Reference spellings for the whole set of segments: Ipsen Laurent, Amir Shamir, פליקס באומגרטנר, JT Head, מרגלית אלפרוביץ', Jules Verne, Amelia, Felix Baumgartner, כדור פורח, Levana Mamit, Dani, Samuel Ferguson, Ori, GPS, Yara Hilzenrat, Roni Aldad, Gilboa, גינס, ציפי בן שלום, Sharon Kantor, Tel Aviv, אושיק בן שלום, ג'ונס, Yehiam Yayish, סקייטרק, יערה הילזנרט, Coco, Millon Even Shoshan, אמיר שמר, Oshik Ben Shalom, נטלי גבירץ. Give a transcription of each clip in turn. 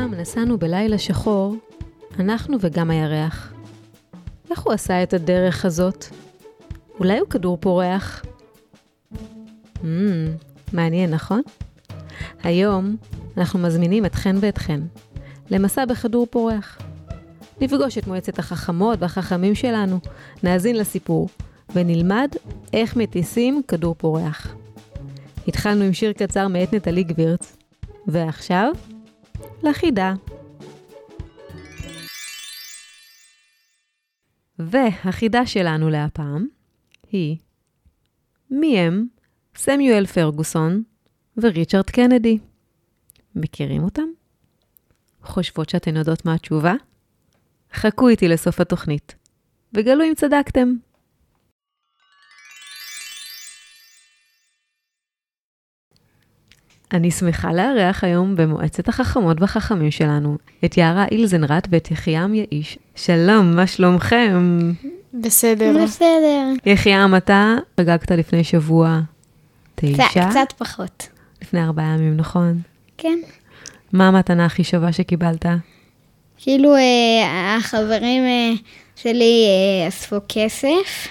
פעם נסענו בלילה שחור, אנחנו וגם הירח. איך הוא עשה את הדרך הזאת? אולי הוא כדור פורח? מעניין, נכון? היום אנחנו מזמינים אתכן ואתכן למסע בכדור פורח. נפגוש את מועצת החכמות והחכמים שלנו, נאזין לסיפור ונלמד איך מטיסים כדור פורח. התחלנו עם שיר קצר מאת נטלי גבירץ, ועכשיו לחידה. והחידה שלנו להפעם היא, מי הם סמיואל פרגוסון וריצ'רד קנדי? מכירים אותם? חושבות שאתן יודעות מה התשובה? חכו איתי לסוף התוכנית, וגלו אם צדקתם. אני שמחה לארח היום במועצת החכמות והחכמים שלנו, את יערה הילזנרט ואת יחיעם יעיש. שלום, מה שלומכם? בסדר. בסדר. יחיעם, אתה חגגת לפני שבוע 9? קצת פחות. לפני 4 ימים, נכון? כן. מה המתנה הכי שווה שקיבלת? כאילו החברים שלי אספו כסף,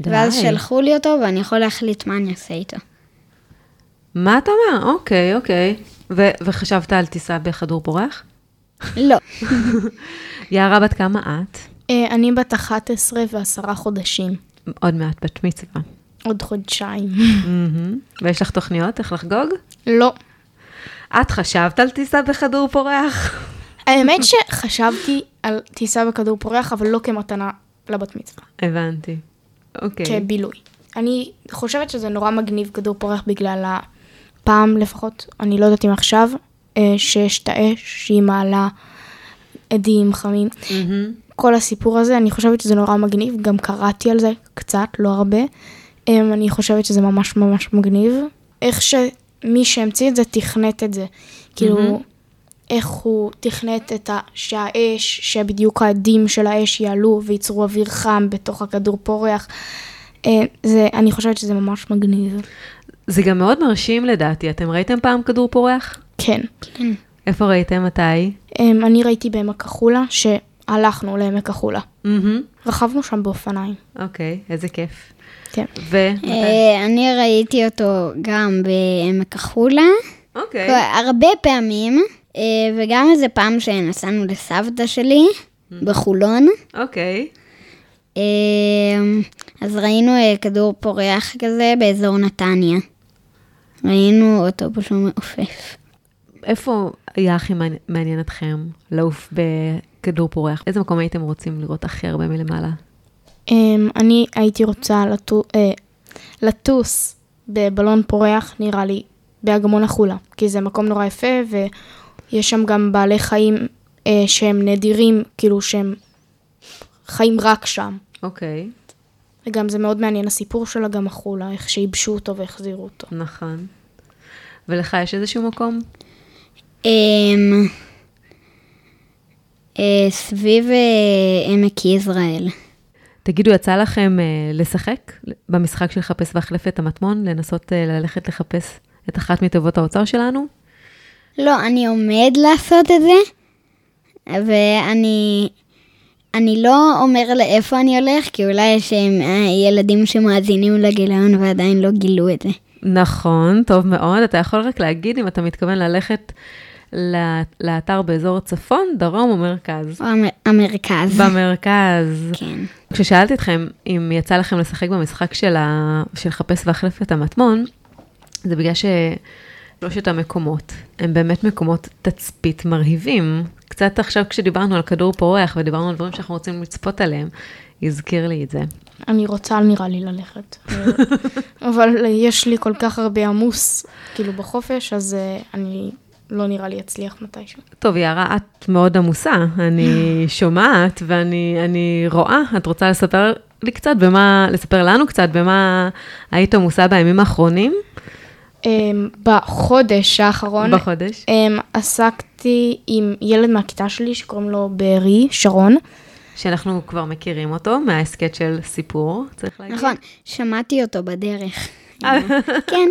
ואז שלחו לי אותו, ואני יכול להחליט מה אני עושה איתו. מה אתה אומר? אוקיי. וחשבת על טיסה בכדור פורח? לא. יערה, בת כמה את? אני בת 11 ו10 חודשים. עוד מעט בת מצווה. עוד חודשיים. ויש לך תוכניות איך לחגוג? לא. את חשבת על טיסה בכדור פורח? האמת שחשבתי על טיסה בכדור פורח, אבל לא כמתנה לבת מצווה. הבנתי. אוקיי. כבילוי. אני חושבת שזה נורא מגניב כדור פורח בגלל הפעם לפחות, אני לא יודעת אם עכשיו, שיש את האש, שהיא מעלה עדים חמים. כל הסיפור הזה, אני חושבת שזה נורא מגניב, גם קראתי על זה קצת, לא הרבה. אני חושבת שזה ממש ממש מגניב. איך שמי שהמציא את זה תכנת את זה. כאילו, איך הוא תכנת את שהאש, שבדיוק העדים של האש יעלו וייצרו אוויר חם בתוך הכדור פורח. אני חושבת שזה ממש מגניב. זה גם מאוד מרשים לדעתי. אתם ראיתם פעם כדור פורח? כן. איפה ראיתם? מתי? אני ראיתי בעמק החולה, שהלכנו לעמק החולה. רכבנו שם באופניים. אוקיי, איזה כיף. כן. אני ראיתי אותו גם בעמק החולה. אוקיי. הרבה פעמים, וגם איזה פעם שנסענו לסבתא שלי, בחולון. אוקיי. אז ראינו כדור פורח כזה באזור נתניה. ראינו אותו פשוט מעופף. איפה היה הכי מעניין אתכם לעוף בכדור פורח? איזה מקום הייתם רוצים לראות הכי הרבה מלמעלה? אני הייתי רוצה לטוס בבלון פורח, נראה לי, באגמון החולה. כי זה מקום נורא יפה, ויש שם גם בעלי חיים שהם נדירים, כאילו שהם חיים רק שם. אוקיי. וגם זה מאוד מעניין, הסיפור שלה גם החולה, איך שייבשו אותו והחזירו אותו. נכון. ולך יש איזשהו מקום? סביב עמק יזרעאל. תגידו, יצא לכם לשחק במשחק של חפש והחלף את המטמון, לנסות ללכת לחפש את אחת מטובות האוצר שלנו? לא, אני עומד לעשות את זה, ואני לא אומר לאיפה אני הולך, כי אולי יש ילדים שמאזינים לגיליון ועדיין לא גילו את זה. נכון, טוב מאוד. אתה יכול רק להגיד אם אתה מתכוון ללכת לאתר באזור צפון, דרום או מרכז? המרכז. במרכז. כן. כששאלתי אתכם אם יצא לכם לשחק במשחק של חפש והחלף את המטמון, זה בגלל שלושת המקומות, הם באמת מקומות תצפית מרהיבים. קצת עכשיו כשדיברנו על כדור פורח ודיברנו על דברים שאנחנו רוצים לצפות עליהם, יזכיר לי את זה. אני רוצה, נראה לי, ללכת. אבל יש לי כל כך הרבה עמוס, כאילו בחופש, אז אני לא נראה לי אצליח מתישהו. טוב, יערה, את מאוד עמוסה. אני שומעת ואני רואה. את רוצה לספר לנו קצת במה היית עמוסה בימים האחרונים? בחודש האחרון. בחודש. עסקתי עם ילד מהכיתה שלי שקוראים לו בארי, שרון. שאנחנו כבר מכירים אותו מהסקט של סיפור, צריך להגיד. נכון, שמעתי אותו בדרך. כן.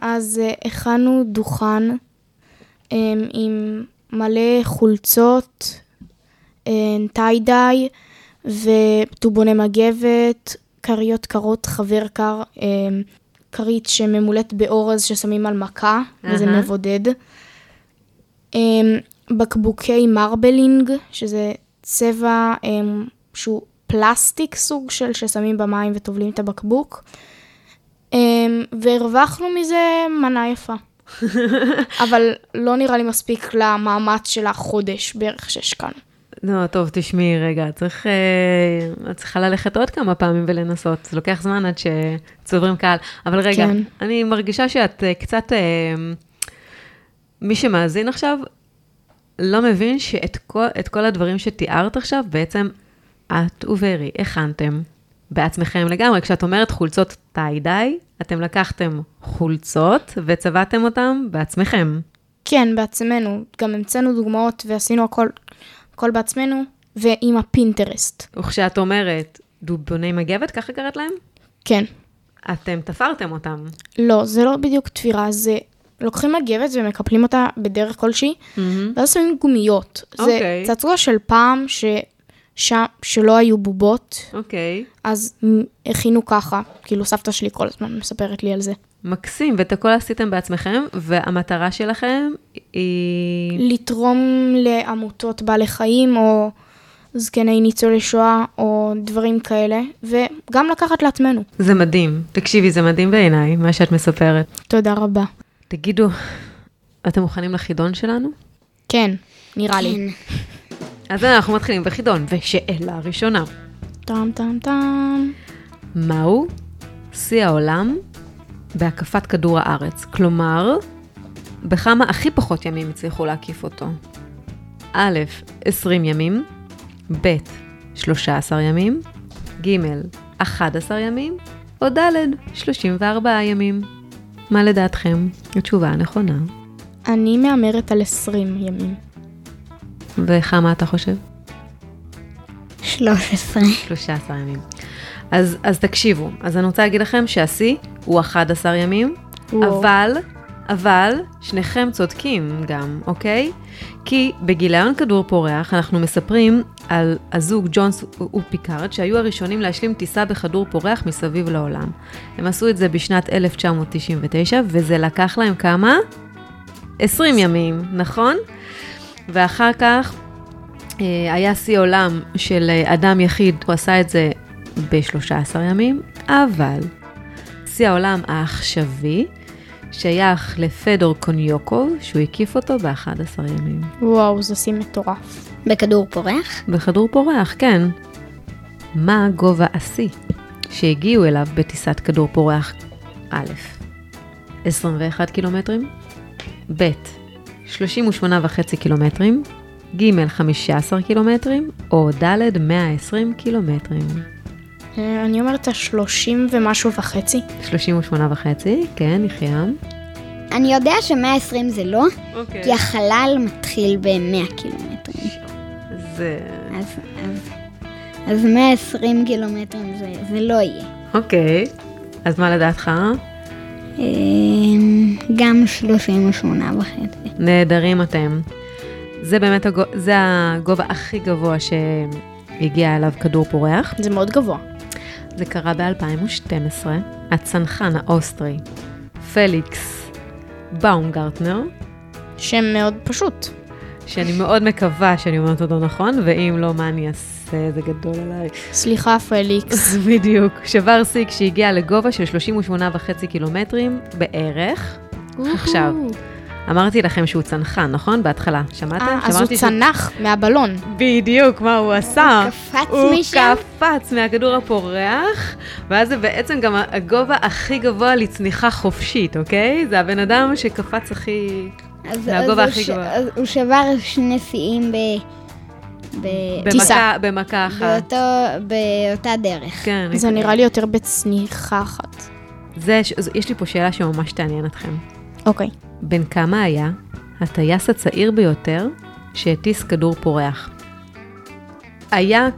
אז הכנו דוכן עם מלא חולצות, טיידיי וטובוני מגבת, קריות קרות, חבר קר, קרית שממולאת באורז ששמים על מכה, וזה מבודד. בקבוקי מרבלינג, שזה צבע שהוא פלסטיק סוג של ששמים במים וטובלים את הבקבוק. והרווחנו מזה מנה יפה. אבל לא נראה לי מספיק למאמץ של החודש בערך שיש כאן. לא, טוב, תשמעי רגע, את צריכה ללכת עוד כמה פעמים ולנסות, זה לוקח זמן עד שצוברים קהל, אבל רגע, כן. אני מרגישה שאת קצת, מי שמאזין עכשיו, לא מבין שאת כל הדברים שתיארת עכשיו, בעצם את וברי הכנתם בעצמכם לגמרי, כשאת אומרת חולצות טיידיי, אתם לקחתם חולצות וצבעתם אותם בעצמכם. כן, בעצמנו, גם המצאנו דוגמאות ועשינו הכל... הכל בעצמנו, ועם הפינטרסט. וכשאת אומרת, דובוני מגבת, ככה קראת להם? כן. אתם תפרתם אותם? לא, זה לא בדיוק תפירה, זה לוקחים מגבת ומקפלים אותה בדרך כלשהי, ואז שמים גומיות. זה צעצוע של פעם שלא היו בובות, אז הכינו ככה, כאילו סבתא שלי כל הזמן מספרת לי על זה. מקסים, ואת הכל עשיתם בעצמכם, והמטרה שלכם היא... לתרום לעמותות בעלי חיים, או זקני ניצולי שואה, או דברים כאלה, וגם לקחת לעצמנו. זה מדהים. תקשיבי, זה מדהים בעיניי, מה שאת מספרת. תודה רבה. תגידו, אתם מוכנים לחידון שלנו? כן, נראה לי. אז אנחנו מתחילים בחידון, ושאלה ראשונה. טם טם טם. מהו שיא העולם... בהקפת כדור הארץ, כלומר, בכמה הכי פחות ימים הצליחו להקיף אותו. א', 20 ימים, ב', 13 ימים, ג', 11 ימים, או ד', 34 ימים. מה לדעתכם? התשובה הנכונה. אני מאמרת על 20 ימים. וכמה אתה חושב? 13. 13 ימים. אז תקשיבו, אז אני רוצה להגיד לכם שהשיא הוא 11 ימים, אבל שניכם צודקים גם, אוקיי? כי בגיליון כדור פורח אנחנו מספרים על הזוג ג'ונס ופיקארד שהיו הראשונים להשלים טיסה בכדור פורח מסביב לעולם. הם עשו את זה בשנת 1999 וזה לקח להם כמה? 20 ימים, נכון? ואחר כך היה שיא עולם של אדם יחיד, הוא עשה את זה ב-13 ימים, אבל שיא העולם העכשווי שייך לפדור קוניוקוב, שהוא הקיף אותו ב-11 ימים. וואו, זה שיא מטורף. בכדור פורח? בכדור פורח, כן. מה גובה השיא שהגיעו אליו בטיסת כדור פורח? א', 21 קילומטרים, ב', 38.5 קילומטרים, ג', 15 קילומטרים, או ד', 120 קילומטרים. אני אומרת 30.5. 38.5, כן, יחיעם. אני יודע ש120 זה לא, כי החלל מתחיל ב100 קילומטרים. זה... אז 120 קילומטרים זה לא יהיה. אוקיי, אז מה לדעתך? גם 38.5. נהדרים אתם. זה באמת הגובה הכי גבוה שהגיע אליו כדור פורח. זה מאוד גבוה. זה קרה ב-2012, הצנחן האוסטרי, פליקס באומגרטנר. שם מאוד פשוט. שאני מאוד מקווה שאני אומרת אותו נכון, ואם לא, מה אני אעשה? זה גדול עליי. סליחה, פליקס. בדיוק. שבר סיק שהגיע לגובה של 38.5 קילומטרים בערך. עכשיו, אמרתי לכם שהוא צנחן, נכון? בהתחלה, שמעתם? אז הוא צנח מהבלון. בדיוק, מה הוא עשה? הוא קפץ מהכדור הפורח, ואז זה בעצם גם הגובה הכי גבוה לצניחה חופשית, אוקיי? זה הבן אדם שקפץ הכי... מהגובה הכי גבוה. אז הוא שבר שני שיאים בטיסה. במכה אחת. באותה דרך. זה נראה לי יותר בצניחה אחת. יש לי פה שאלה שממש תעניין אתכם. אוקיי. בן כמה היה הטייס הצעיר ביותר שהטיס כדור פורח?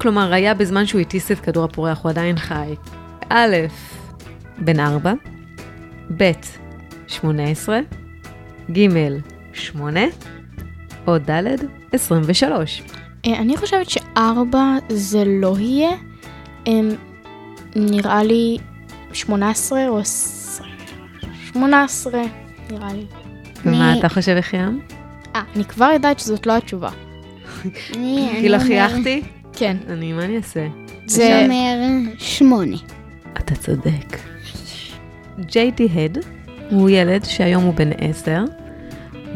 כלומר, היה בזמן שהוא הטיס את כדור הפורח, הוא עדיין חי. א', בן 4, ב', 18, ג', 8 או ד' 23. אני חושבת ש4 זה לא יהיה. נראה לי 18 או 18, נראה לי. ומה אתה חושב, יחיעם? אני כבר יודעת שזאת לא התשובה. כי לא חייכתי? כן. מה אני אעשה? זה אומר 8. אתה צודק. JT Head הוא ילד שהיום הוא בן 10,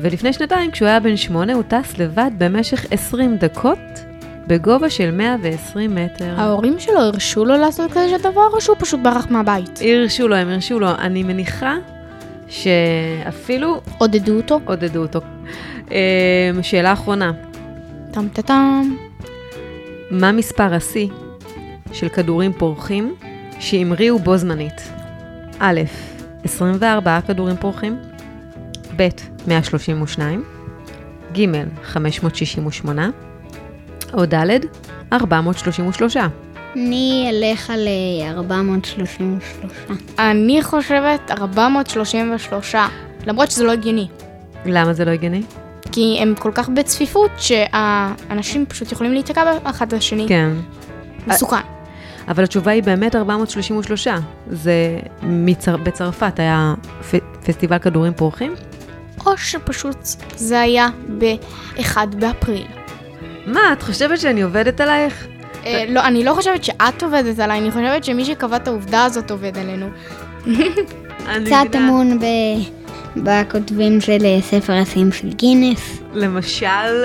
ולפני שנתיים כשהוא היה בן 8 הוא טס לבד במשך 20 דקות בגובה של 120 מטר. ההורים שלו הרשו לו לעשות כזה דבר או שהוא פשוט ברח מהבית? הרשו לו, הם הרשו לו. אני מניחה שאפילו... עודדו אותו? עודדו אותו. שאלה אחרונה. טם-טם-טם. מה מספר השיא של כדורים פורחים שהמריאו בו זמנית? א', 24 כדורים פורחים, ב', 132, ג', 568, או ד', 433. אני אלך על 433. אני חושבת 433, למרות שזה לא הגיוני. למה זה לא הגיוני? כי הם כל כך בצפיפות שהאנשים פשוט יכולים להתקע באחד לשני. כן. מסוכן. אבל התשובה היא באמת 433. זה בצרפת היה פסטיבל כדורים פורחים? או שפשוט זה היה ב-1 באפריל. מה, את חושבת שאני עובדת עלייך? לא, אני לא חושבת שאת עובדת עליי, אני חושבת שמי שקבע את העובדה הזאת עובד עלינו. קצת אמון בכותבים של ספר הסיים של גינס. למשל.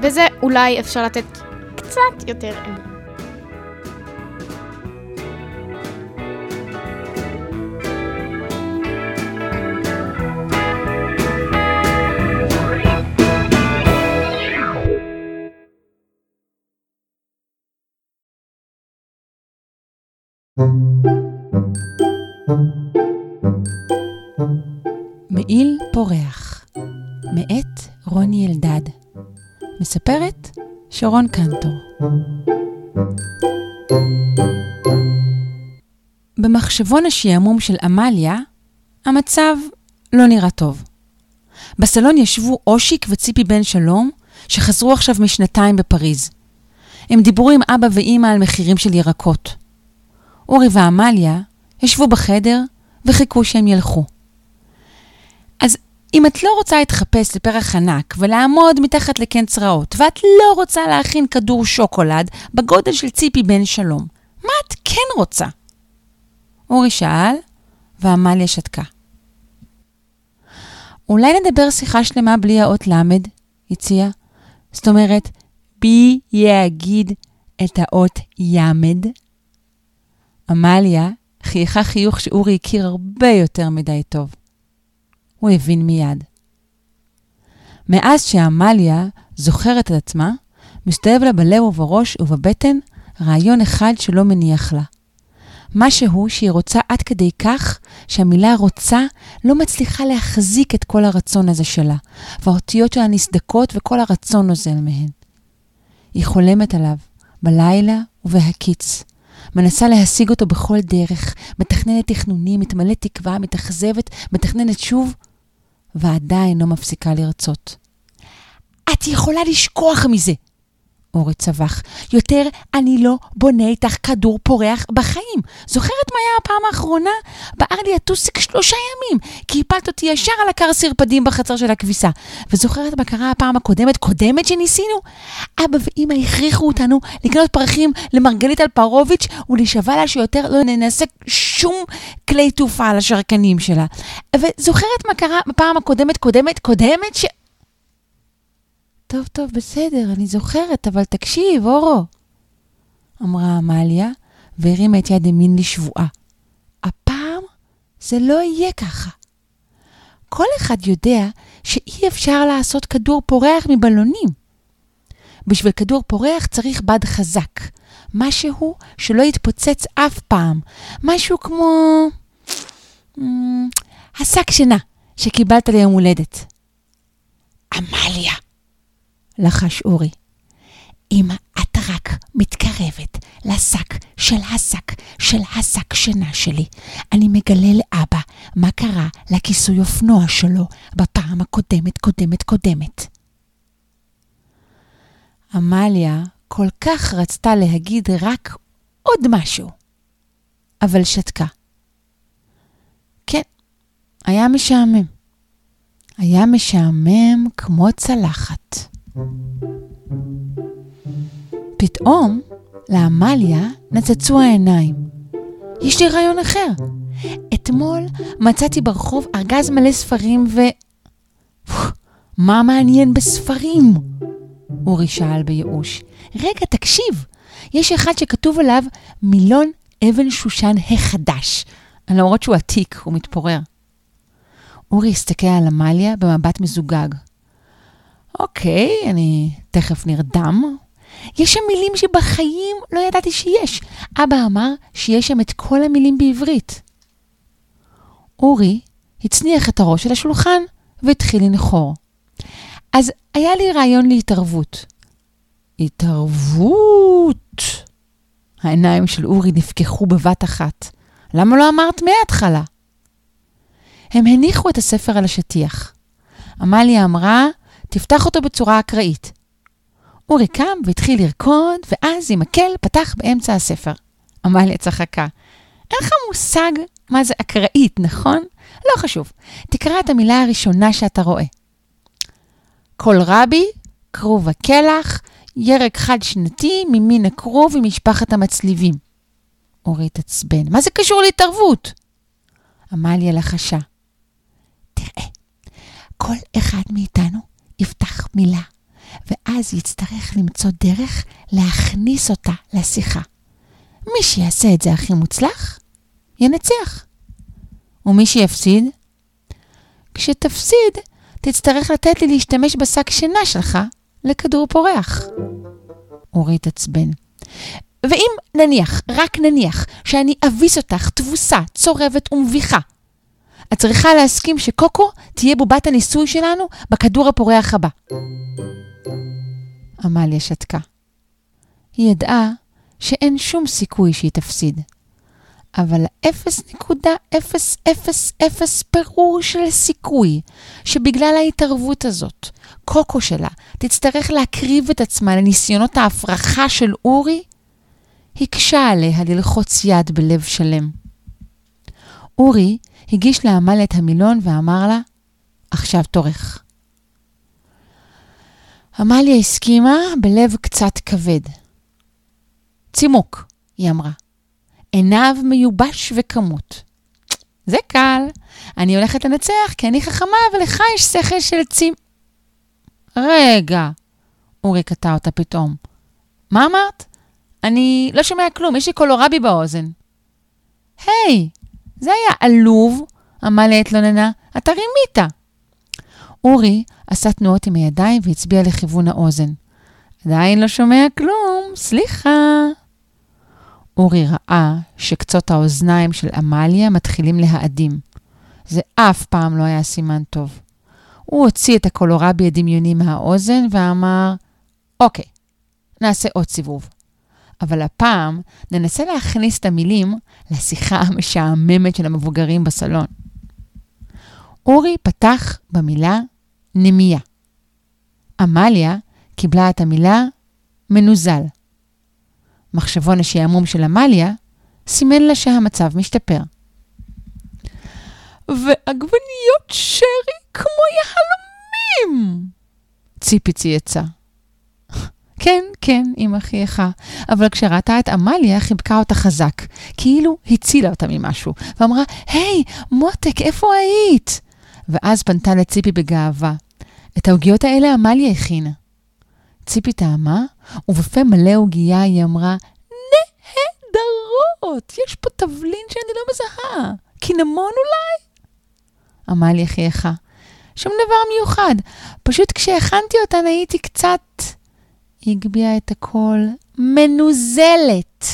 בזה אולי אפשר לתת קצת יותר אמון. מעיל פורח, מאת רוני אלדד, מספרת שרון קנטור. במחשבון השעמום של אמליה, המצב לא נראה טוב. בסלון ישבו אושיק וציפי בן שלום, שחזרו עכשיו משנתיים בפריז. הם דיברו עם אבא ואמא על מחירים של ירקות. אורי ואמליה ישבו בחדר וחיכו שהם ילכו. אז אם את לא רוצה להתחפש לפרח ענק ולעמוד מתחת לקנצראות, ואת לא רוצה להכין כדור שוקולד בגודל של ציפי בן שלום, מה את כן רוצה? אורי שאל, ואמליה שתקה. אולי נדבר שיחה שלמה בלי האות למד, הציעה. זאת אומרת, בי יאגיד את האות ימד. אמליה חייכה חיוך שאורי הכיר הרבה יותר מדי טוב. הוא הבין מיד. מאז שאמליה זוכרת את עצמה, מסתובב לה בלב ובראש ובבטן רעיון אחד שלא מניח לה. משהו שהיא רוצה עד כדי כך שהמילה רוצה לא מצליחה להחזיק את כל הרצון הזה שלה, והאותיות שלה נסדקות וכל הרצון נוזל מהן. היא חולמת עליו בלילה ובהקיץ. מנסה להשיג אותו בכל דרך, מתכננת תכנונים, מתמלאת תקווה, מתאכזבת, מתכננת שוב, ועדיין לא מפסיקה לרצות. את יכולה לשכוח מזה, אורי צבח. יותר אני לא בונה איתך כדור פורח בחיים. זוכרת מה היה הפעם האחרונה? בער לי הטוסיק 3 ימים, כי הפלת אותי ישר על הקר סרפדים בחצר של הכביסה. וזוכרת מה קרה הפעם הקודמת שניסינו? אבא ואמא הכריחו אותנו לקנות פרחים למרגלית אלפרוביץ' ולשווה לה שיותר לא ננסה שום כלי תעופה על השרקנים שלה. וזוכרת מה קרה הפעם הקודמת ש... טוב, בסדר, אני זוכרת, אבל תקשיב, אורו. אמרה אמליה, והרימה את יד ימין לשבועה. הפעם זה לא יהיה ככה. כל אחד יודע שאי אפשר לעשות כדור פורח מבלונים. בשביל כדור פורח צריך בד חזק. משהו שלא יתפוצץ אף פעם. משהו כמו... השק שינה שקיבלת ליום הולדת. אמליה. לחש אורי. אמא, את רק מתקרבת לשק של הסק שינה שלי. אני מגלה לאבא מה קרה לכיסוי אופנוע שלו בפעם הקודמת, קודמת. אמליה כל כך רצתה להגיד רק עוד משהו, אבל שתקה. כן, היה משעמם. היה משעמם כמו צלחת. פתאום לאמליה נצצו העיניים. יש לי רעיון אחר. אתמול מצאתי ברחוב ארגז מלא ספרים ו... מה מעניין בספרים? אורי שאל בייאוש. רגע, תקשיב. יש אחד שכתוב עליו מילון אבן שושן החדש. למרות שהוא עתיק, הוא מתפורר. אורי הסתכל על אמליה במבט מזוגג. אוקיי, אני תכף נרדם. יש שם מילים שבחיים לא ידעתי שיש. אבא אמר שיש שם את כל המילים בעברית. אורי הצניח את הראש על השולחן והתחיל לנחור. אז היה לי רעיון להתערבות. התערבות! העיניים של אורי נפקחו בבת אחת. למה לא אמרת מההתחלה? הם הניחו את הספר על השטיח. אמליה אמרה, תפתח אותו בצורה אקראית. אורי קם והתחיל לרקוד, ואז עם מקל פתח באמצע הספר. אמליה צחקה. אין לך מושג מה זה אקראית, נכון? לא חשוב. תקרא את המילה הראשונה שאתה רואה. כל רבי, כרוב הכלח, ירק חד שנתי ממין הכרוב ומשפחת המצליבים. אורי תצבן. מה זה קשור להתערבות? אמליה לחשה. תראה, כל אחד מאיתנו יפתח מילה, ואז יצטרך למצוא דרך להכניס אותה לשיחה. מי שיעשה את זה הכי מוצלח, ינצח. ומי שיפסיד? כשתפסיד, תצטרך לתת לי להשתמש בשק שינה שלך לכדור פורח. אורי תצבן. ואם נניח, רק נניח, שאני אביס אותך תבוסה, צורבת ומביכה, את צריכה להסכים שקוקו תהיה בובת הניסוי שלנו בכדור הפורח הבא. אמליה שתקה. היא ידעה שאין שום סיכוי שהיא תפסיד. אבל 0.000 פירור של סיכוי שבגלל ההתערבות הזאת, קוקו שלה תצטרך להקריב את עצמה לניסיונות ההפרחה של אורי, הקשה עליה ללחוץ יד בלב שלם. אורי הגיש לאמליה את המילון ואמר לה, עכשיו תורך. אמליה הסכימה בלב קצת כבד. צימוק, היא אמרה. עיניו מיובש וכמות. זה קל. אני הולכת לנצח כי אני חכמה ולך יש שכל של צים. רגע, אורי קטע אותה פתאום. מה אמרת? אני לא שומע כלום, יש לי קולורבי באוזן. היי, זה היה עלוב, אמליה התלוננה, אתה רימית. אורי עשה תנועות עם הידיים והצביע לכיוון האוזן. עדיין לא שומע כלום, סליחה. אורי ראה שקצות האוזניים של אמליה מתחילים להאדים. זה אף פעם לא היה סימן טוב. הוא הוציא את הקולורבי הדמיוני מהאוזן ואמר, אוקיי, נעשה עוד סיבוב. אבל הפעם ננסה להכניס את המילים לשיחה המשעממת של המבוגרים בסלון. אורי פתח במילה נמיה. אמליה קיבלה את המילה מנוזל. מחשבון השעמום של אמליה סימן לה שהמצב משתפר. ועגבניות שרי כמו יהלומים! ציפי צייצה. כן, כן, אמא חייכה. אבל כשראתה את אמליה, חיבקה אותה חזק. כאילו הצילה אותה ממשהו. ואמרה, היי, מותק, איפה היית? ואז פנתה לציפי בגאווה. את העוגיות האלה אמליה הכינה. ציפי טעמה, ובפה מלא עוגייה היא אמרה, נהדרות, יש פה תבלין שאני לא מזהה. קינמון אולי? אמליה חייכה. שום דבר מיוחד. פשוט כשהכנתי אותן הייתי קצת... היא גביעה את הכל מנוזלת.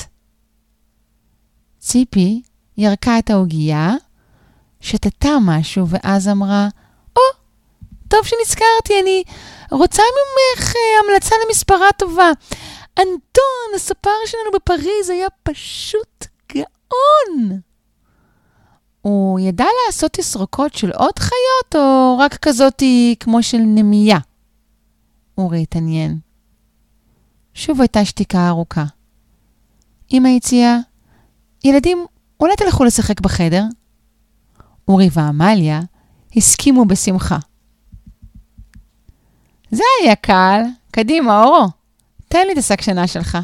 ציפי ירקה את העוגייה, שתתה משהו ואז אמרה, טוב שנזכרתי, אני רוצה ממך המלצה למספרה טובה. אנטון, הספר שלנו בפריז, היה פשוט גאון. הוא ידע לעשות תסרוקות של עוד חיות, או רק כזאת כמו של נמיה? אורי התעניין. שוב הייתה שתיקה ארוכה. אמא הציעה, ילדים, אולי תלכו לשחק בחדר? אורי ואמליה הסכימו בשמחה. זה היה קל. קדימה, אורו. תן לי את השק שינה שלך.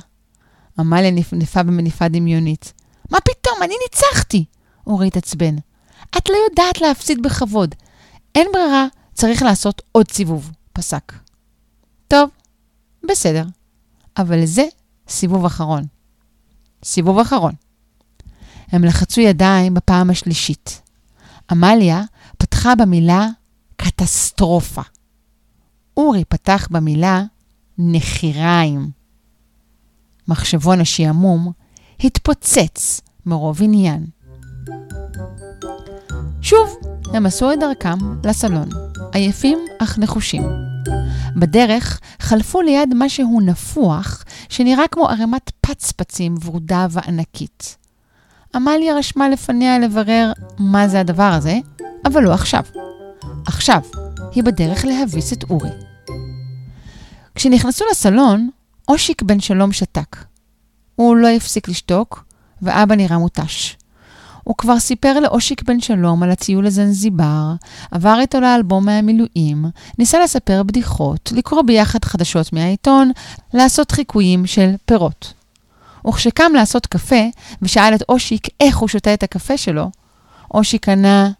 אמליה נפנפה במניפה דמיונית. מה פתאום? אני ניצחתי! אורי התעצבן. את לא יודעת להפסיד בכבוד. אין ברירה, צריך לעשות עוד סיבוב. פסק. טוב, בסדר. אבל זה סיבוב אחרון. סיבוב אחרון. הם לחצו ידיים בפעם השלישית. אמליה פתחה במילה קטסטרופה. אורי פתח במילה נחיריים. מחשבון השעמום התפוצץ מרוב עניין. שוב, הם עשו את דרכם לסלון, עייפים אך נחושים. בדרך חלפו ליד משהו נפוח שנראה כמו ערימת פצפצים ורודה וענקית. אמליה רשמה לפניה לברר מה זה הדבר הזה, אבל לא עכשיו. עכשיו היא בדרך להביס את אורי. כשנכנסו לסלון, אושיק בן שלום שתק. הוא לא הפסיק לשתוק, ואבא נראה מותש. הוא כבר סיפר לאושיק בן שלום על הציול לזנזיבר, עבר איתו לאלבום מהמילואים, ניסה לספר בדיחות, לקרוא ביחד חדשות מהעיתון, לעשות חיקויים של פירות. וכשקם לעשות קפה, ושאל את אושיק איך הוא שותה את הקפה שלו, אושיק ענה,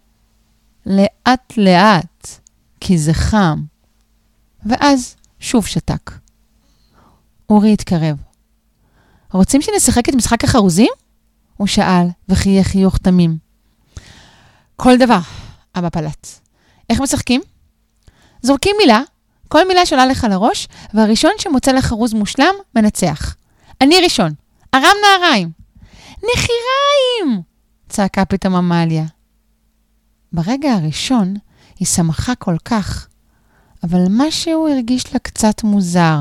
לאט לאט, כי זה חם. ואז שוב שתק. אורי התקרב. רוצים שנשחק את משחק החרוזים? הוא שאל, וחייך חיוך תמים. כל דבר, אבא פלט. איך משחקים? זורקים מילה, כל מילה שעולה לך לראש, והראשון שמוצא לחרוז מושלם מנצח. אני ראשון, ארם נעריים. נחיריים! צעקה פתאום אמליה. ברגע הראשון היא שמחה כל כך, אבל משהו הרגיש לה קצת מוזר.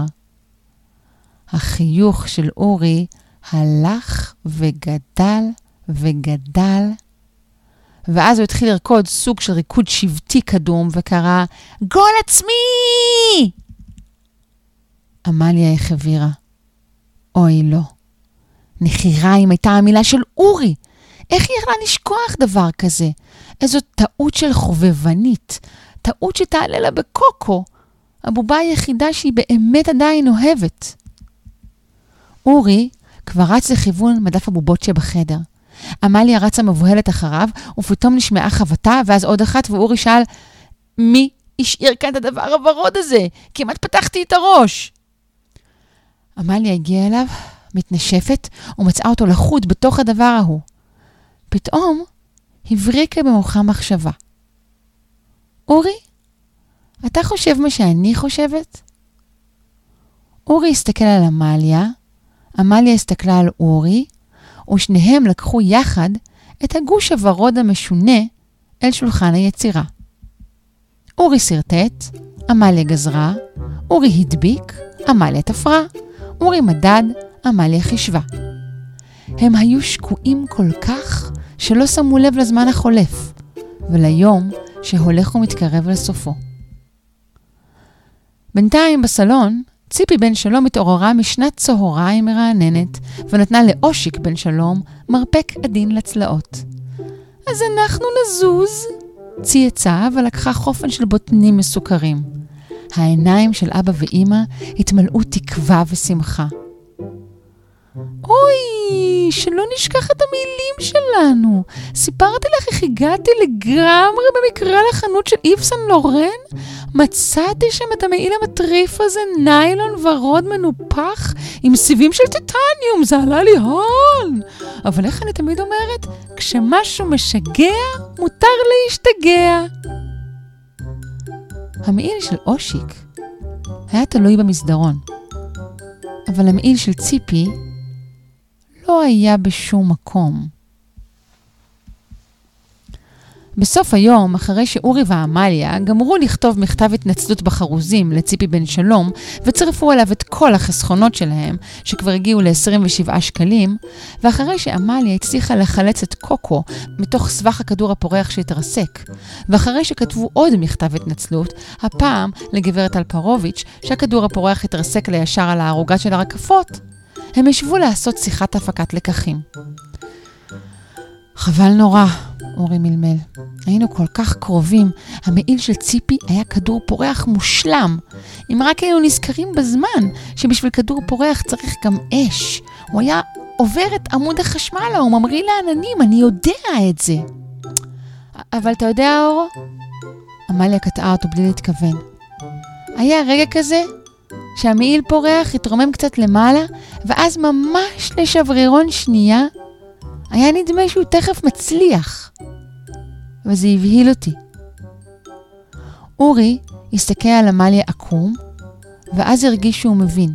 החיוך של אורי הלך וגדל וגדל, ואז הוא התחיל לרקוד סוג של ריקוד שבטי קדום וקרא, גול עצמי! אמליה החבירה. אוי לא, נחיריים הייתה המילה של אורי. איך היא יכלה לשכוח דבר כזה? איזו טעות של חובבנית, טעות שתעלה לה בקוקו, הבובה היחידה שהיא באמת עדיין אוהבת. אורי כבר רץ לכיוון מדף הבובות שבחדר. אמליה רצה מבוהלת אחריו, ופתאום נשמעה חבטה, ואז עוד אחת, ואורי שאל, מי השאיר כאן את הדבר הוורוד הזה? כמעט פתחתי את הראש. אמליה הגיעה אליו, מתנשפת, ומצאה אותו לחוד בתוך הדבר ההוא. פתאום הבריקה במוחה מחשבה. אורי, אתה חושב מה שאני חושבת? אורי הסתכל על אמליה, אמליה הסתכלה על אורי, ושניהם לקחו יחד את הגוש הוורוד המשונה אל שולחן היצירה. אורי סרטט, אמליה גזרה, אורי הדביק, אמליה תפרה, אורי מדד, אמליה חישבה. הם היו שקועים כל כך שלא שמו לב לזמן החולף, וליום שהולך ומתקרב לסופו. בינתיים בסלון, ציפי בן שלום התעוררה משנת צהריים מרעננת, ונתנה לאושיק בן שלום מרפק עדין לצלעות. אז אנחנו נזוז, צייצה ולקחה חופן של בוטנים מסוכרים. העיניים של אבא ואמא התמלאו תקווה ושמחה. אוי, שלא נשכח את המילים שלנו. סיפרתי לך איך הגעתי לגמרי במקרה לחנות של איפסן לורן? מצאתי שם את המעיל המטריף הזה, ניילון ורוד מנופח עם סיבים של טיטניום, זה עלה לי הון. אבל איך אני תמיד אומרת, כשמשהו משגע, מותר להשתגע. המעיל של אושיק היה תלוי במסדרון, אבל המעיל של ציפי לא היה בשום מקום. בסוף היום, אחרי שאורי ואמליה גמרו לכתוב מכתב התנצלות בחרוזים לציפי בן שלום, וצרפו עליו את כל החסכונות שלהם, שכבר הגיעו ל-27 שקלים, ואחרי שאמליה הצליחה לחלץ את קוקו מתוך סבך הכדור הפורח שהתרסק, ואחרי שכתבו עוד מכתב התנצלות, הפעם לגברת אלפרוביץ' שהכדור הפורח התרסק לישר על הערוגה של הרקפות, הם ישבו לעשות שיחת הפקת לקחים. חבל נורא, אורי מלמל. היינו כל כך קרובים. המעיל של ציפי היה כדור פורח מושלם. אם רק היינו נזכרים בזמן שבשביל כדור פורח צריך גם אש. הוא היה עובר את עמוד החשמל, הוא ממריא לעננים, אני יודע את זה. אבל אתה יודע, אור? אמליה קטעה אותו בלי להתכוון. היה רגע כזה שהמעיל פורח התרומם קצת למעלה, ואז ממש לשברירון שנייה, היה נדמה שהוא תכף מצליח. וזה הבהיל אותי. אורי הסתכל על אמליה עקום, ואז הרגיש שהוא מבין.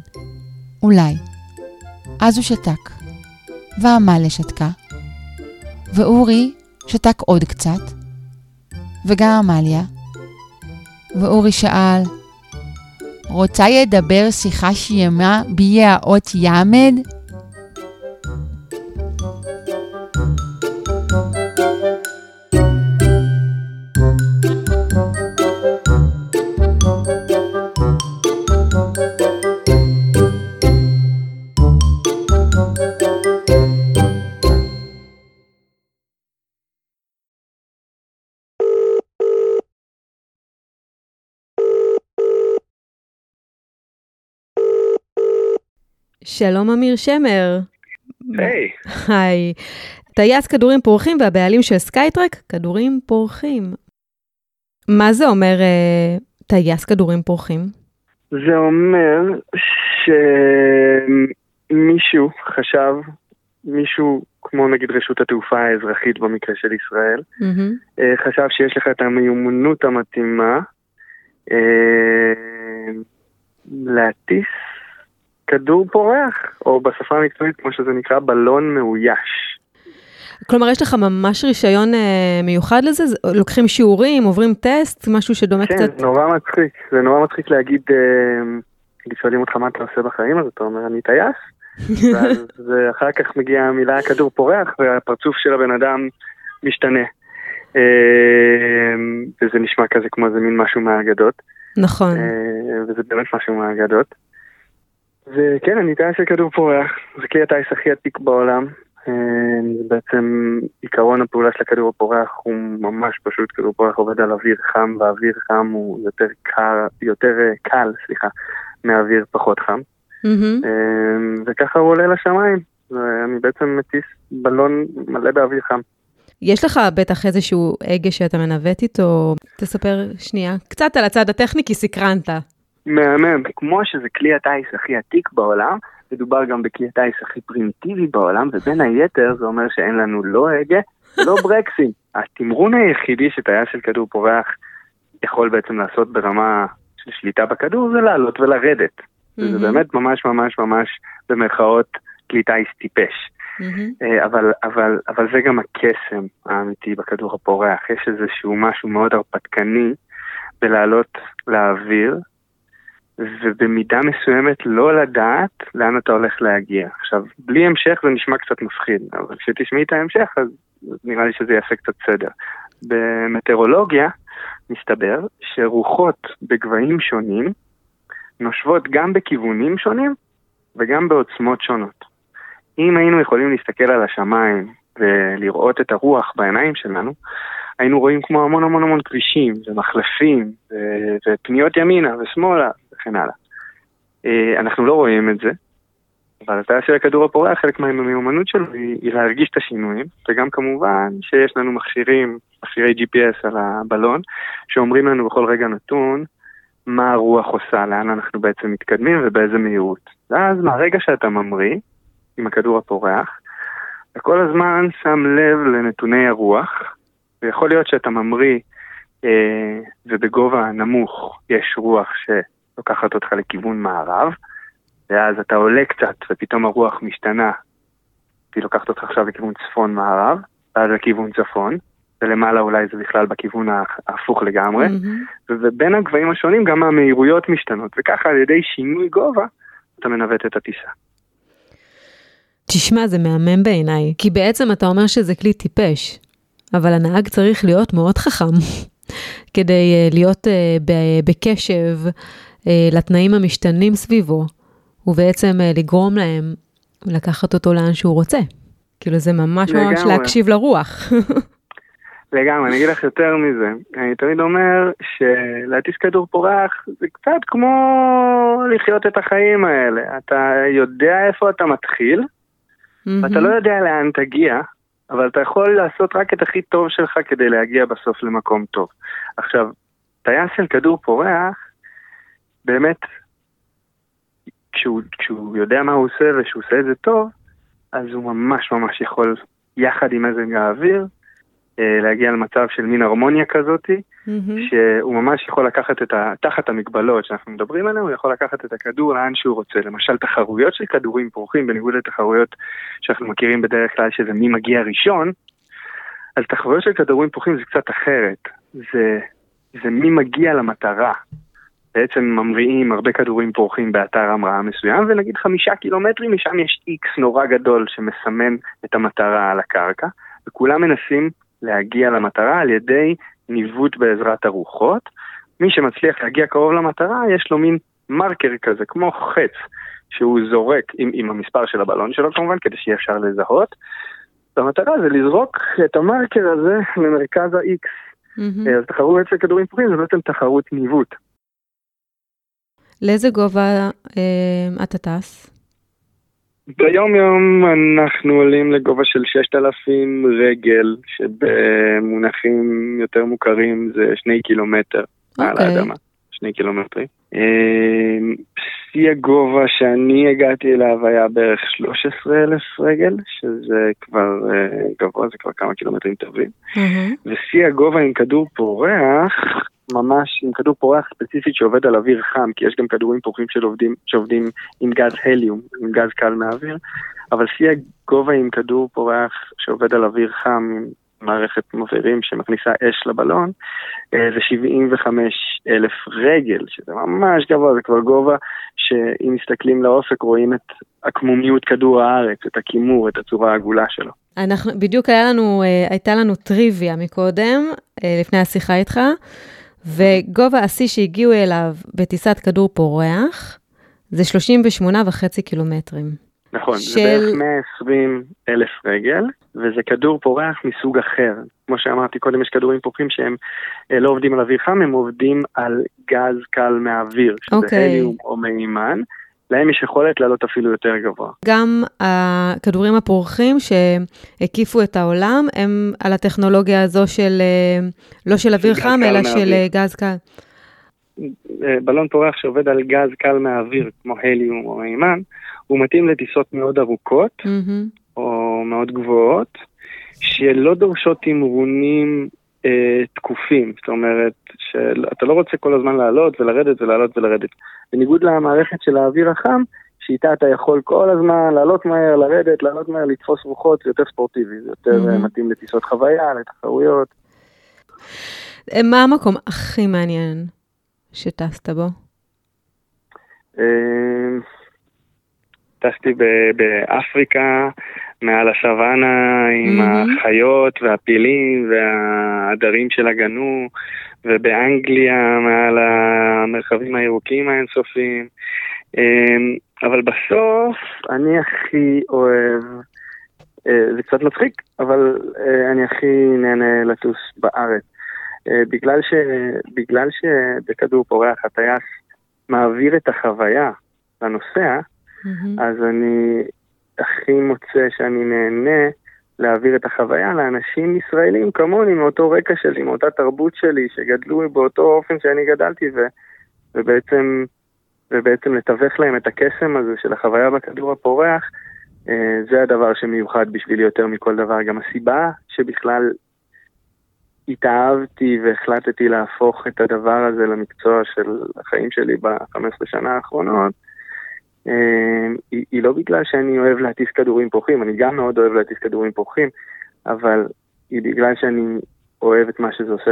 אולי. אז הוא שתק. ואמליה שתקה. ואורי שתק עוד קצת. וגם אמליה. ואורי שאל, רוצה ידבר שיחה שיימה ביה האות ימד? שלום אמיר שמר. היי. היי. טייס כדורים פורחים והבעלים של סקייטרק, כדורים פורחים. מה זה אומר טייס כדורים פורחים? זה אומר שמישהו חשב, מישהו כמו נגיד רשות התעופה האזרחית במקרה של ישראל, חשב שיש לך את המיומנות המתאימה להטיס כדור פורח, או בשפה המקצועית, כמו שזה נקרא, בלון מאויש. כלומר, יש לך ממש רישיון מיוחד לזה? לוקחים שיעורים, עוברים טסט, משהו שדומה כן, קצת? כן, נורא מצחיק. זה נורא מצחיק להגיד, שואלים אותך מה אתה עושה בחיים, אז אתה אומר, אני טייס. ואז אחר כך מגיעה המילה כדור פורח, והפרצוף של הבן אדם משתנה. וזה נשמע כזה כמו איזה מין משהו מהאגדות. נכון. וזה באמת משהו מהאגדות. וכן, אני טייס של כדור פורח, זה כלי הטייס הכי עתיק בעולם, בעצם עיקרון הפעולה של הכדור הפורח הוא ממש פשוט, כדור פורח עובד על אוויר חם, והאוויר חם הוא יותר קל, מאוויר פחות חם, וככה הוא עולה לשמיים, ואני בעצם מטיס בלון מלא באוויר חם. יש לך בטח איזשהו הגה שאתה מנווט איתו, תספר שנייה, קצת על הצד הטכני כי סקרנת. מהמם, כמו שזה כלי הטייס הכי עתיק בעולם, מדובר גם בכלי הטייס הכי פרימיטיבי בעולם, ובין היתר זה אומר שאין לנו לא הגה, לא ברקסים. התמרון היחידי שטייס של כדור פורח יכול בעצם לעשות ברמה של שליטה בכדור, זה לעלות ולרדת. זה באמת ממש ממש ממש במרכאות כלי טייס טיפש. אבל זה גם הקסם האמיתי בכדור הפורח. יש איזשהו משהו מאוד הרפתקני בלעלות לאוויר, ובמידה מסוימת לא לדעת לאן אתה הולך להגיע. עכשיו, בלי המשך זה נשמע קצת מפחיד, אבל כשתשמעי את ההמשך, אז נראה לי שזה יעשה קצת סדר. במטאורולוגיה מסתבר שרוחות בגבהים שונים נושבות גם בכיוונים שונים וגם בעוצמות שונות. אם היינו יכולים להסתכל על השמיים ולראות את הרוח בעיניים שלנו, היינו רואים כמו המון המון המון כבישים ומחלפים ופניות ימינה ושמאלה וכן הלאה. אנחנו לא רואים את זה, אבל הטייס של הכדור הפורח, חלק מהמיומנות שלו היא להרגיש את השינויים, וגם כמובן שיש לנו מכשירי GPS על הבלון, שאומרים לנו בכל רגע נתון מה הרוח עושה, לאן אנחנו בעצם מתקדמים ובאיזה מהירות. ואז מהרגע שאתה ממריא עם הכדור הפורח, אתה כל הזמן שם לב לנתוני הרוח, ויכול להיות שאתה ממריא ובגובה נמוך יש רוח שלוקחת אותך לכיוון מערב, ואז אתה עולה קצת ופתאום הרוח משתנה, היא לוקחת אותך עכשיו לכיוון צפון מערב, ואז לכיוון צפון, ולמעלה אולי זה בכלל בכיוון ההפוך לגמרי, ובין הגבהים השונים גם המהירויות משתנות, וככה על ידי שינוי גובה אתה מנווט את הטיסה. תשמע, זה מהמם בעיניי, כי בעצם אתה אומר שזה כלי טיפש, אבל הנהג צריך להיות מאוד חכם, כדי להיות בקשב לתנאים המשתנים סביבו, ובעצם לגרום להם לקחת אותו לאן שהוא רוצה. כאילו זה ממש ממש להקשיב לרוח. לגמרי, אני אגיד לך יותר מזה. אני תמיד אומר שלהטיס כדור פורח זה קצת כמו לחיות את החיים האלה. אתה יודע איפה אתה מתחיל, ואתה לא יודע לאן תגיע, אבל אתה יכול לעשות רק את הכי טוב שלך כדי להגיע בסוף למקום טוב. עכשיו, טייס של כדור פורח, באמת, כשהוא יודע מה הוא עושה ושהוא עושה את זה טוב, אז הוא ממש ממש יכול, יחד עם מזג האוויר, להגיע למצב של מין הרמוניה כזאת, שהוא ממש יכול לקחת תחת המגבלות שאנחנו מדברים עליהן, הוא יכול לקחת את הכדור לאן שהוא רוצה. למשל, תחרויות של כדורים פורחים, בניגוד לתחרויות שאנחנו מכירים בדרך כלל שזה מי מגיע ראשון, אז תחרויות של כדורים פורחים זה קצת אחרת. זה מי מגיע למטרה. בעצם ממריאים הרבה כדורים פורחים באתר המראה מסוים, ונגיד 5 קילומטרים משם יש איקס נורא גדול שמסמן את המטרה על הקרקע, וכולם מנסים להגיע למטרה על ידי ניווט בעזרת הרוחות. מי שמצליח להגיע קרוב למטרה, יש לו מין מרקר כזה, כמו חץ, שהוא זורק עם המספר של הבלון שלו כמובן, כדי שיהיה אפשר לזהות. והמטרה זה לזרוק את המרקר הזה למרכז ה-X. אז תחרות של כדורים פורחים, זה בעצם תחרות ניווט. לאיזה גובה אתה טס? ביום יום אנחנו עולים לגובה של 6,000 רגל, שבמונחים יותר מוכרים זה 2 קילומטר על האדמה, 2 קילומטרים. שיא הגובה שאני הגעתי אליו היה בערך 13,000 רגל, שזה כבר גבוה, זה כבר כמה קילומטרים טובים. ושיא הגובה עם כדור פורח, ממש עם כדור פורח ספציפית שעובד על אוויר חם, כי יש גם כדורים פורחים שעובדים עם גז הליום, עם גז קל מהאוויר, אבל שיא הגובה עם כדור פורח שעובד על אוויר חם, עם מערכת מובירים שמכניסה אש לבלון, זה 75,000 רגל, שזה ממש גבוה, זה כבר גובה שאם מסתכלים לאופק רואים את הקמומיות כדור הארץ, את הכימור, את הצורה העגולה שלו. בדיוק הייתה לנו טריוויה מקודם, לפני השיחה איתך, וגובה השיא שהגיעו אליו בטיסת כדור פורח, זה 38.5 קילומטרים. נכון, זה בערך 120,000 רגל, וזה כדור פורח מסוג אחר. כמו שאמרתי קודם, יש כדורים פורחים שהם לא עובדים על אוויר חם, הם עובדים על גז קל מהאוויר, שזה הליום או מימן, להם יש יכולת לעלות אפילו יותר גבוה. גם הכדורים הפורחים שהקיפו את העולם, הם על הטכנולוגיה הזו של, לא של אוויר חם, אלא של גז קל. בלון פורח שעובד על גז קל מהאוויר, כמו הליום או מימן, הוא מתאים לטיסות מאוד ארוכות, או מאוד גבוהות, שלא דורשות תמרונים תקופים. זאת אומרת, אתה לא רוצה כל הזמן לעלות ולרדת ולעלות ולרדת. בניגוד למערכת של האוויר החם, שאיתה אתה יכול כל הזמן לעלות מהר, לרדת, לעלות מהר, לתפוס רוחות, זה יותר ספורטיבי, זה יותר מתאים לטיסות חוויה, לתחרויות. מה המקום הכי מעניין שטסת בו? טסתי באפריקה, מעל הסוואנה, עם החיות והפילים והעדרים של הגנו, ובאנגליה מעל המרחבים הירוקים האינסופיים. אבל בסוף אני הכי אוהב, זה קצת מצחיק, אבל אני הכי נהנה לטוס בארץ. בגלל שבכדור פורח הטייס מעביר את החוויה לנוסע, אז אני הכי מוצא שאני נהנה להעביר את החוויה לאנשים ישראלים כמוני, מאותו רקע שלי, מאותה תרבות שלי, שגדלו באותו אופן שאני גדלתי, ובעצם לתווך להם את הקסם הזה של החוויה בכדור הפורח. זה הדבר שמיוחד בשבילי יותר מכל דבר, גם הסיבה שבכלל התאהבתי והחלטתי להפוך את הדבר הזה למקצוע של החיים שלי ב-15 שנה האחרונות, היא לא בגלל שאני אוהב להטיס כדורים פורחים, אני גם מאוד אוהב להטיס כדורים פורחים, אבל היא בגלל שאני אוהב את מה שזה עושה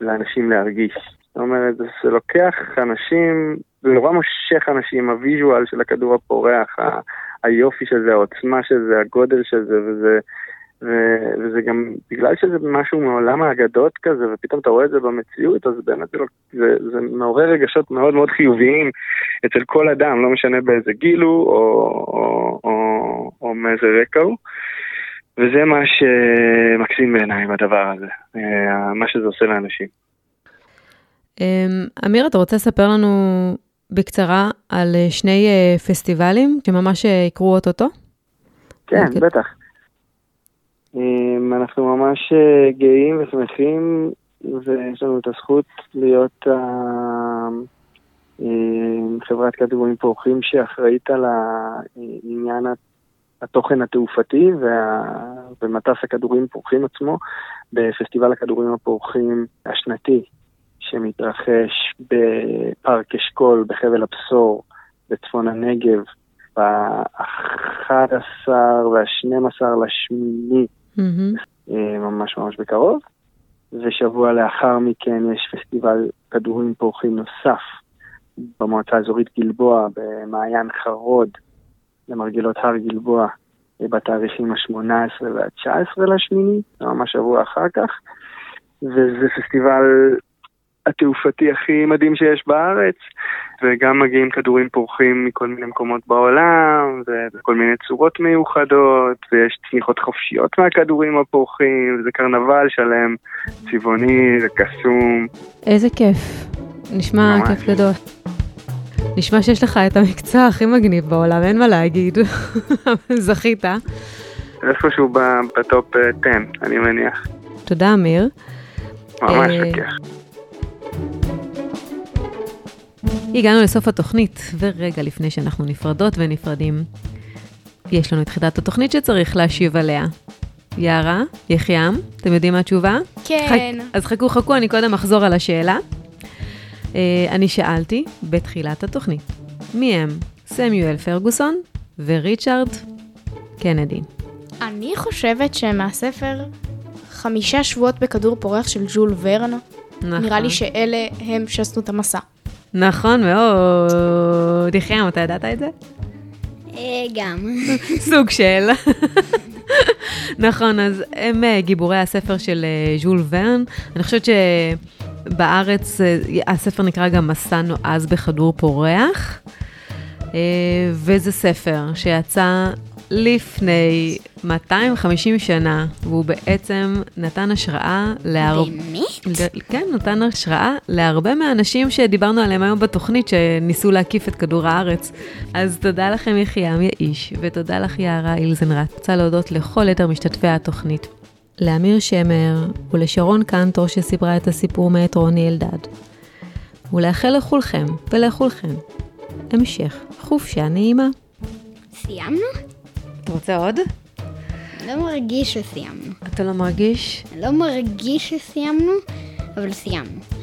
לאנשים להרגיש. זאת אומרת, זה לוקח אנשים, זה נורא מושך אנשים, הוויז'ואל של הכדור הפורח, היופי שזה, העוצמה שזה, הגודל שזה, וזה גם, בגלל שזה משהו מעולם האגדות כזה, ופתאום אתה רואה את זה במציאות, אז באמת זה מעורר רגשות מאוד מאוד חיוביים אצל כל אדם, לא משנה באיזה גיל הוא, או מאיזה רקע הוא. וזה מה שמקסים בעיניי בדבר הזה, מה שזה עושה לאנשים. אמיר, אתה רוצה לספר לנו בקצרה על שני פסטיבלים שממש יקרו אותו? כן, בטח. אנחנו ממש גאים ושמחים, ויש לנו את הזכות להיות חברת כדורים פורחים שאחראית על העניין התוכן התעופתי ומטס הכדורים פורחים עצמו בפסטיבל הכדורים הפורחים השנתי שמתרחש בפארק אשכול בחבל הבשור בצפון הנגב ב-11 וה-12 לשמיני ממש ממש בקרוב, ושבוע לאחר מכן יש פסטיבל כדורים פורחים נוסף במועצה האזורית גלבוע במעיין חרוד למרגלות הר גלבוע, בתאריכים ה-18 וה-19 לשמיני, ממש שבוע אחר כך, וזה פסטיבל התעופתי הכי מדהים שיש בארץ, וגם מגיעים כדורים פורחים מכל מיני מקומות בעולם, וכל מיני צורות מיוחדות, ויש צניחות חופשיות מהכדורים הפורחים, וזה קרנבל שלם, צבעוני, זה קסום. איזה כיף, נשמע כיף גדול. נשמע שיש לך את המקצוע הכי מגניב בעולם, אין מה להגיד, זכית. איפשהו בטופ 10, אני מניח. תודה, אמיר. ממש בכיף. הגענו לסוף התוכנית, ורגע לפני שאנחנו נפרדות ונפרדים, יש לנו את חידת התוכנית שצריך להשיב עליה. יערה, יחיעם, אתם יודעים מה התשובה? כן. אז חכו, אני קודם אחזור על השאלה. אני שאלתי בתחילת התוכנית, מי הם סמיואל פרגוסון וריצ'רד קנדי? אני חושבת שמהספר 5 שבועות בכדור פורח של ז'ול ורן, נראה לי שאלה הם שעשו את המסע. נכון מאוד. יחיעם, אתה ידעת את זה? גם. סוג של. נכון, אז הם גיבורי הספר של ז'ול ורן. אני חושבת ש... בארץ, הספר נקרא גם מסע נועז בכדור פורח, וזה ספר שיצא לפני 250 שנה, והוא בעצם נתן השראה נתן השראה להרבה מהאנשים שדיברנו עליהם היום בתוכנית, שניסו להקיף את כדור הארץ. אז תודה לכם יחיעם יעיש, ותודה לך יערה הילזנרט. רוצה להודות לכל יתר משתתפי התוכנית. לאמיר שמר ולשרון קנטור שסיפרה את הסיפור מאת רוני אלדד. ולאחל לכולכם ולכולכם המשך חופשה נעימה. סיימנו? אתה רוצה עוד? לא מרגיש שסיימנו. אתה לא מרגיש? לא מרגיש שסיימנו, אבל סיימנו.